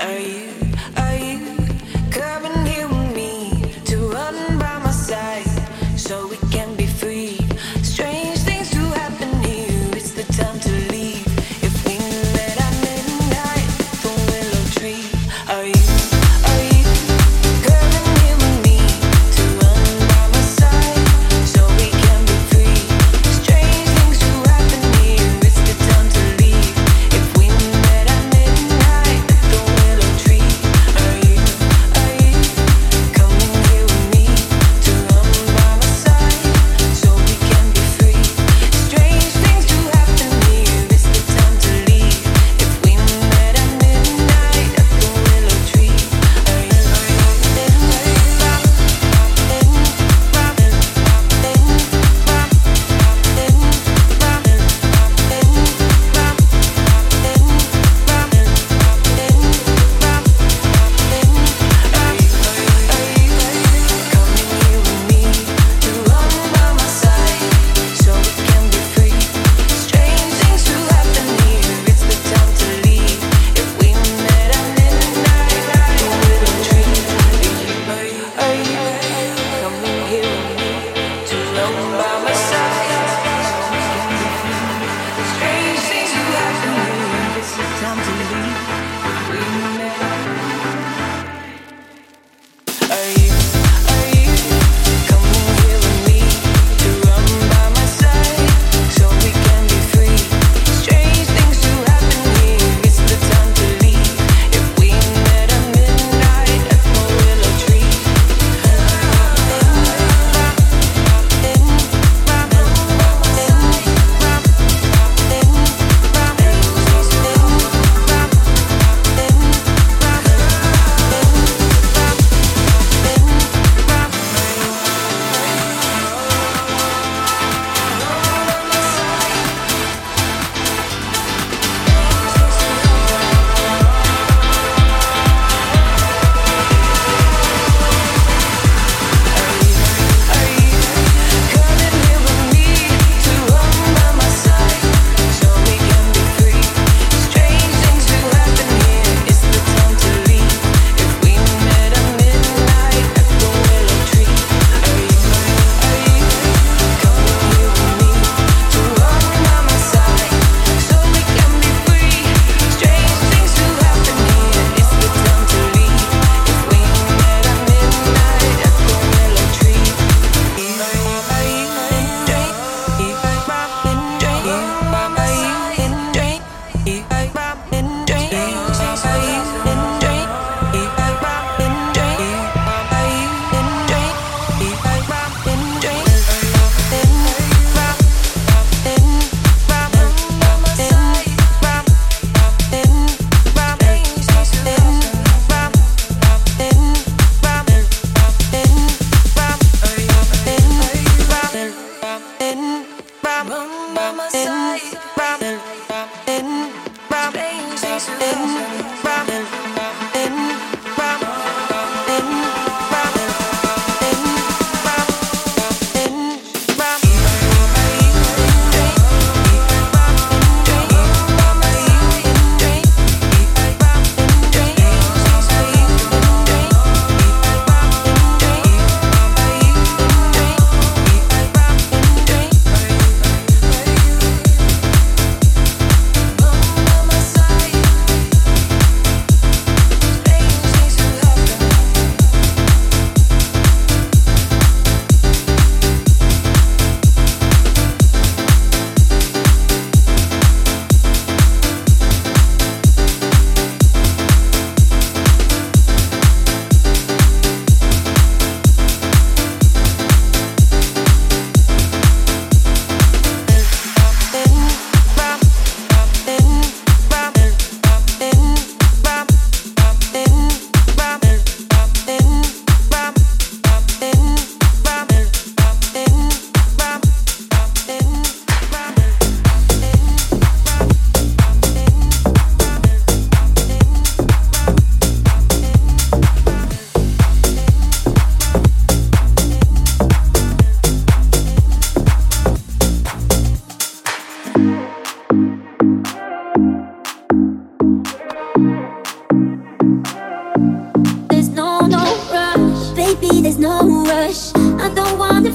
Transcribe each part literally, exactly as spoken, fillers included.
Are you, are you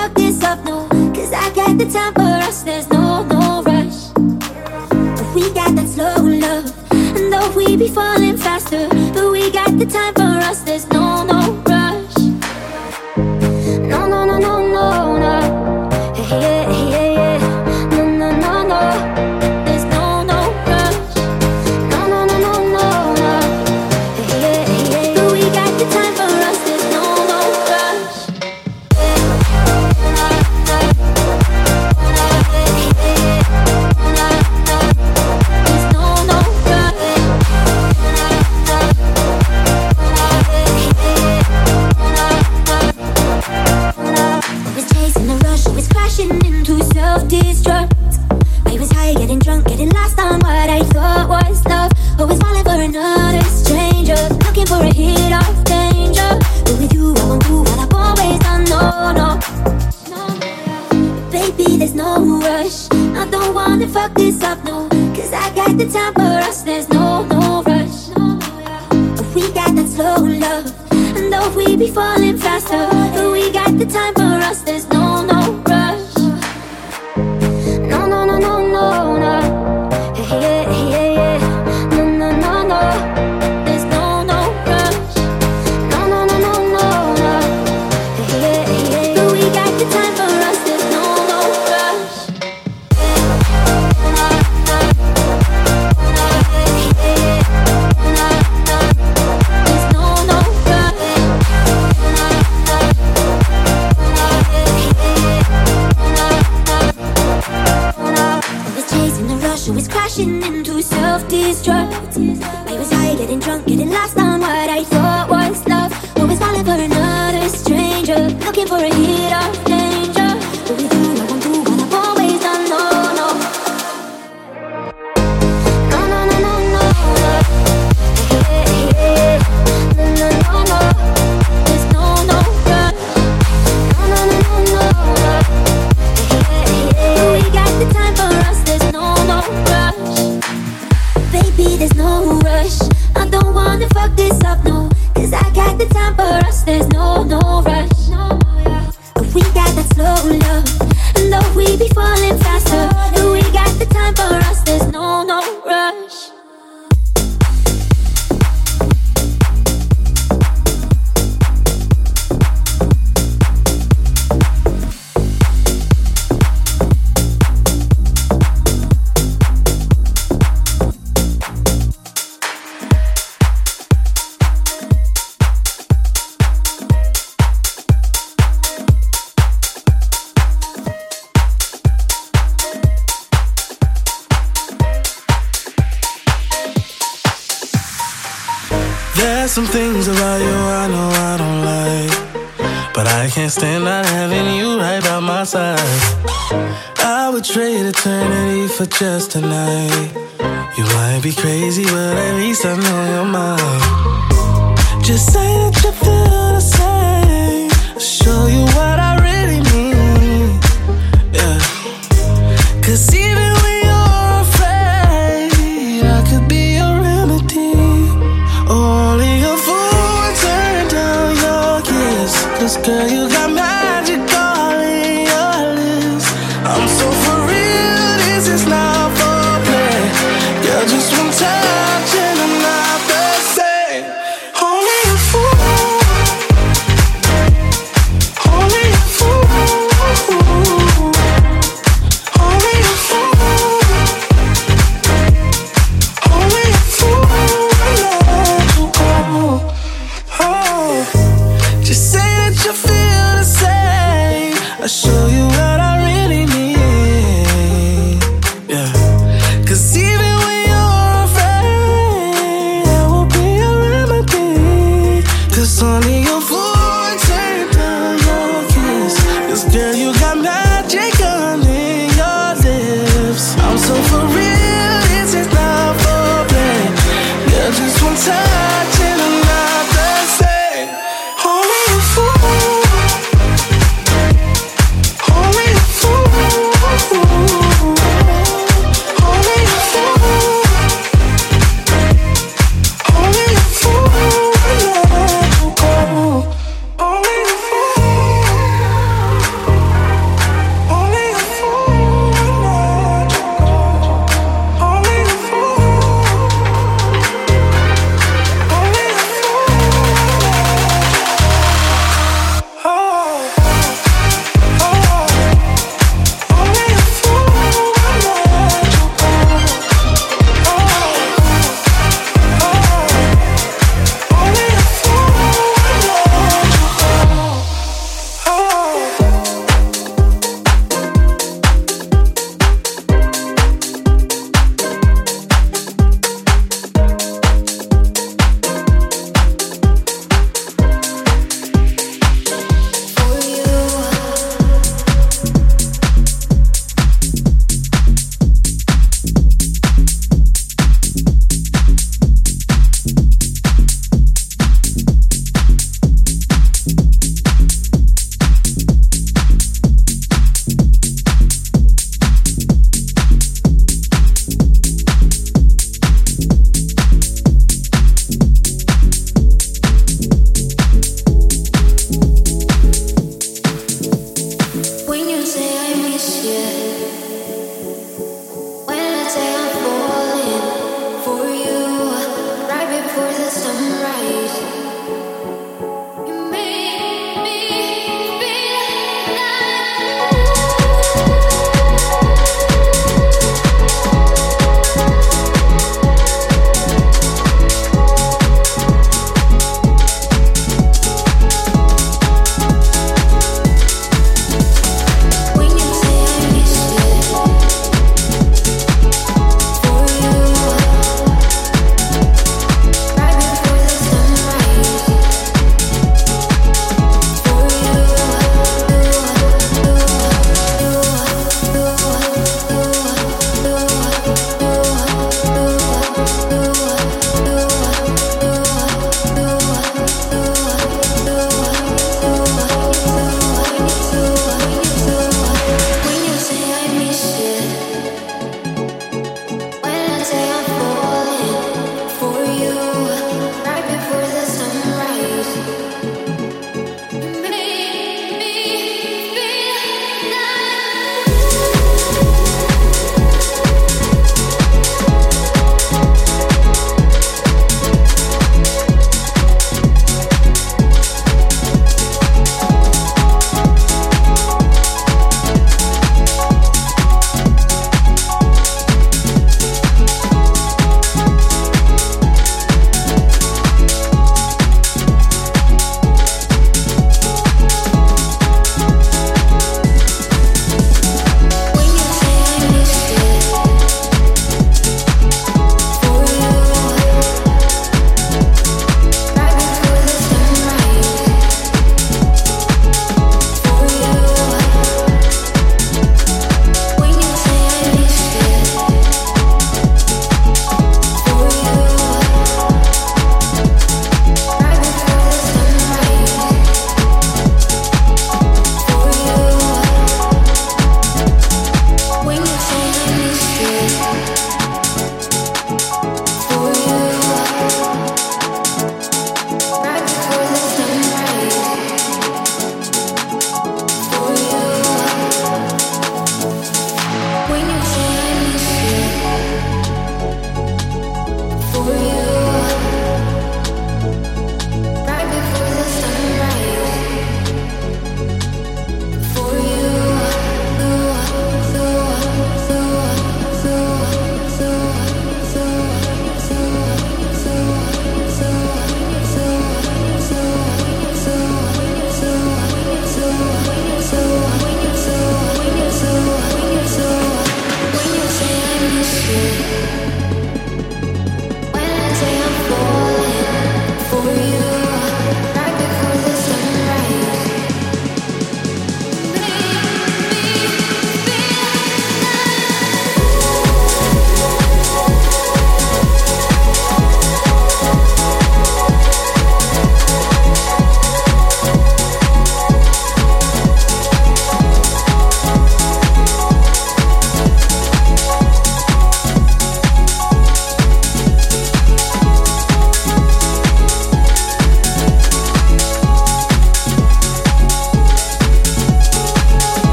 fuck this up, no, cause I got the time for us, there's no, no rush. But we got that slow love, and though we be falling faster, but we got the time for us, there's no, no rush. No, no, no, no, no, no, hey, yeah, yeah, yeah. No, no, no, no, there's no, no rush. No, no, no, no, no, no, hey, yeah, yeah, yeah. But we got the time for us, there's no, no rush. Into self-destruct, I was high, getting drunk, getting lost on what I thought was love. Always falling for another stranger, looking for a hit of danger. But with you, I won't do what I've always done, no, no. Baby, there's no rush, I don't wanna fuck this up, no, cause I got the time for us, there's no, no rush. But we got that slow love, and though we be falling faster, but we got the time for us, there's no, no rush. Into self-destruct, I was high, getting drunk, getting lost on what I thought was love. Always falling for another stranger, looking for a hit of danger. But with you, I won't do what I've always done, no, no. No, no, no, no, no, no. Hey, hey, no, no, no, no. There's no, no run. No, no, no, no, no, no. Hey, hey, we got the time for us, there's no, no run. Baby, there's no rush, I don't wanna fuck this up, no, cause I got the time for us, there's no, no rush. But we got that slow love, and though we be falling faster, but we got the time for us, there's no, no rush. Some things about you I know I don't like, but I can't stand not having you right by my side. I would trade eternity for just tonight. You might be crazy, but at least I know you're mine. Just say that you feel the same, I'll show you what I really mean. Yeah, cause even when you're afraid, I could be your remedy. Only a fool would turn down your kiss, cause girl, you got magic all in your lips. I'm so for real, this is not foreplay. Girl, just one touch and I'm not the same. Only a fool, only a fool, only a fool, only a fool. I'll show you what I really need, yeah. Cause even when you're afraid, I will be a remedy. Cause only your voice ain't down your kiss, cause girl, you got magic on in your lips. I'm so for real, this is not for play. Girl, just one touch and I'm not the same. Only a fool. Oh,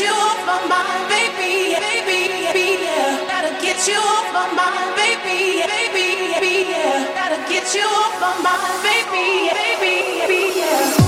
you off my mind, baby, baby, baby, yeah. Gotta get you off my mind, baby, baby, baby, yeah. Gotta get you off my mind, baby, baby, baby, yeah.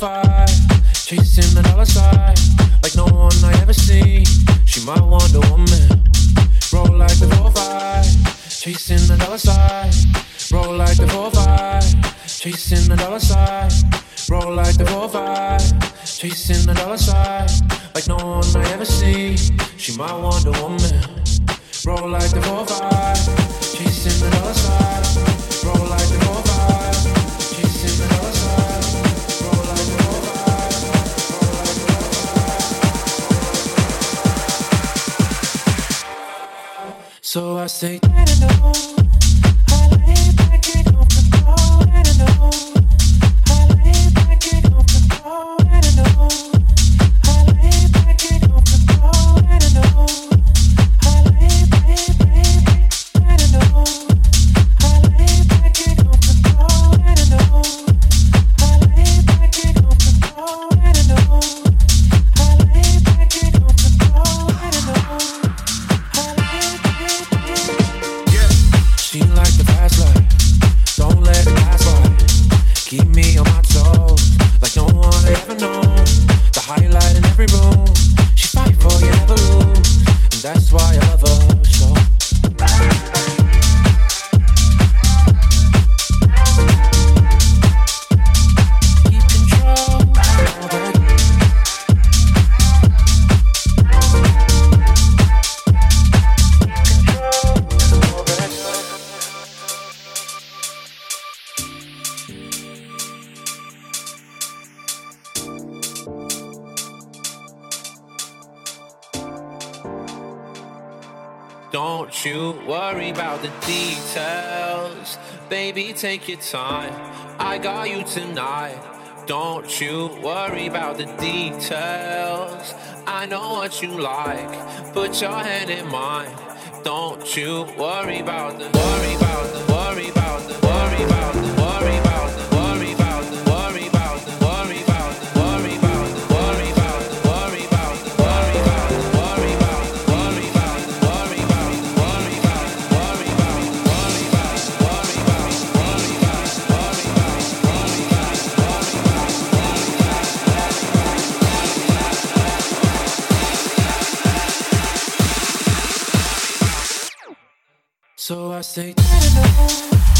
vibe, chasing the dollar side, like no one I ever see. She my Wonder Woman, roll like the four five, chasing the dollar side, roll like the four five, chasing the dollar side, roll like the four five, chasing the dollar side, like no one I ever see. She my Wonder Woman, roll like the four five, chasing the dollar side, roll like the four five. So I say, I don't know, I lay back and don't control, I don't know, I lay back and don't control, I don't know, I lay back and don't control, I don't know, I lay back, baby, I don't know, I lay back and don't control, I don't know, I lay back and don't control, I don't know, I lay back and don't control, I don't know. Keep me on my toes, like no one ever knows. The highlight in every room, she fight for you, never lose, and that's why I love her so. Don't you worry about the details, baby, take your time, I got you tonight. Don't you worry about the details, I know what you like, put your hand in mine. Don't you worry about the, worry about the, worry about the, worry about the, worry about the, worry about the, worry about the, worry about the, worry about the, worry about the, worry about the, worry about the, worry about the, worry about the, worry about the. So I say, I don't know.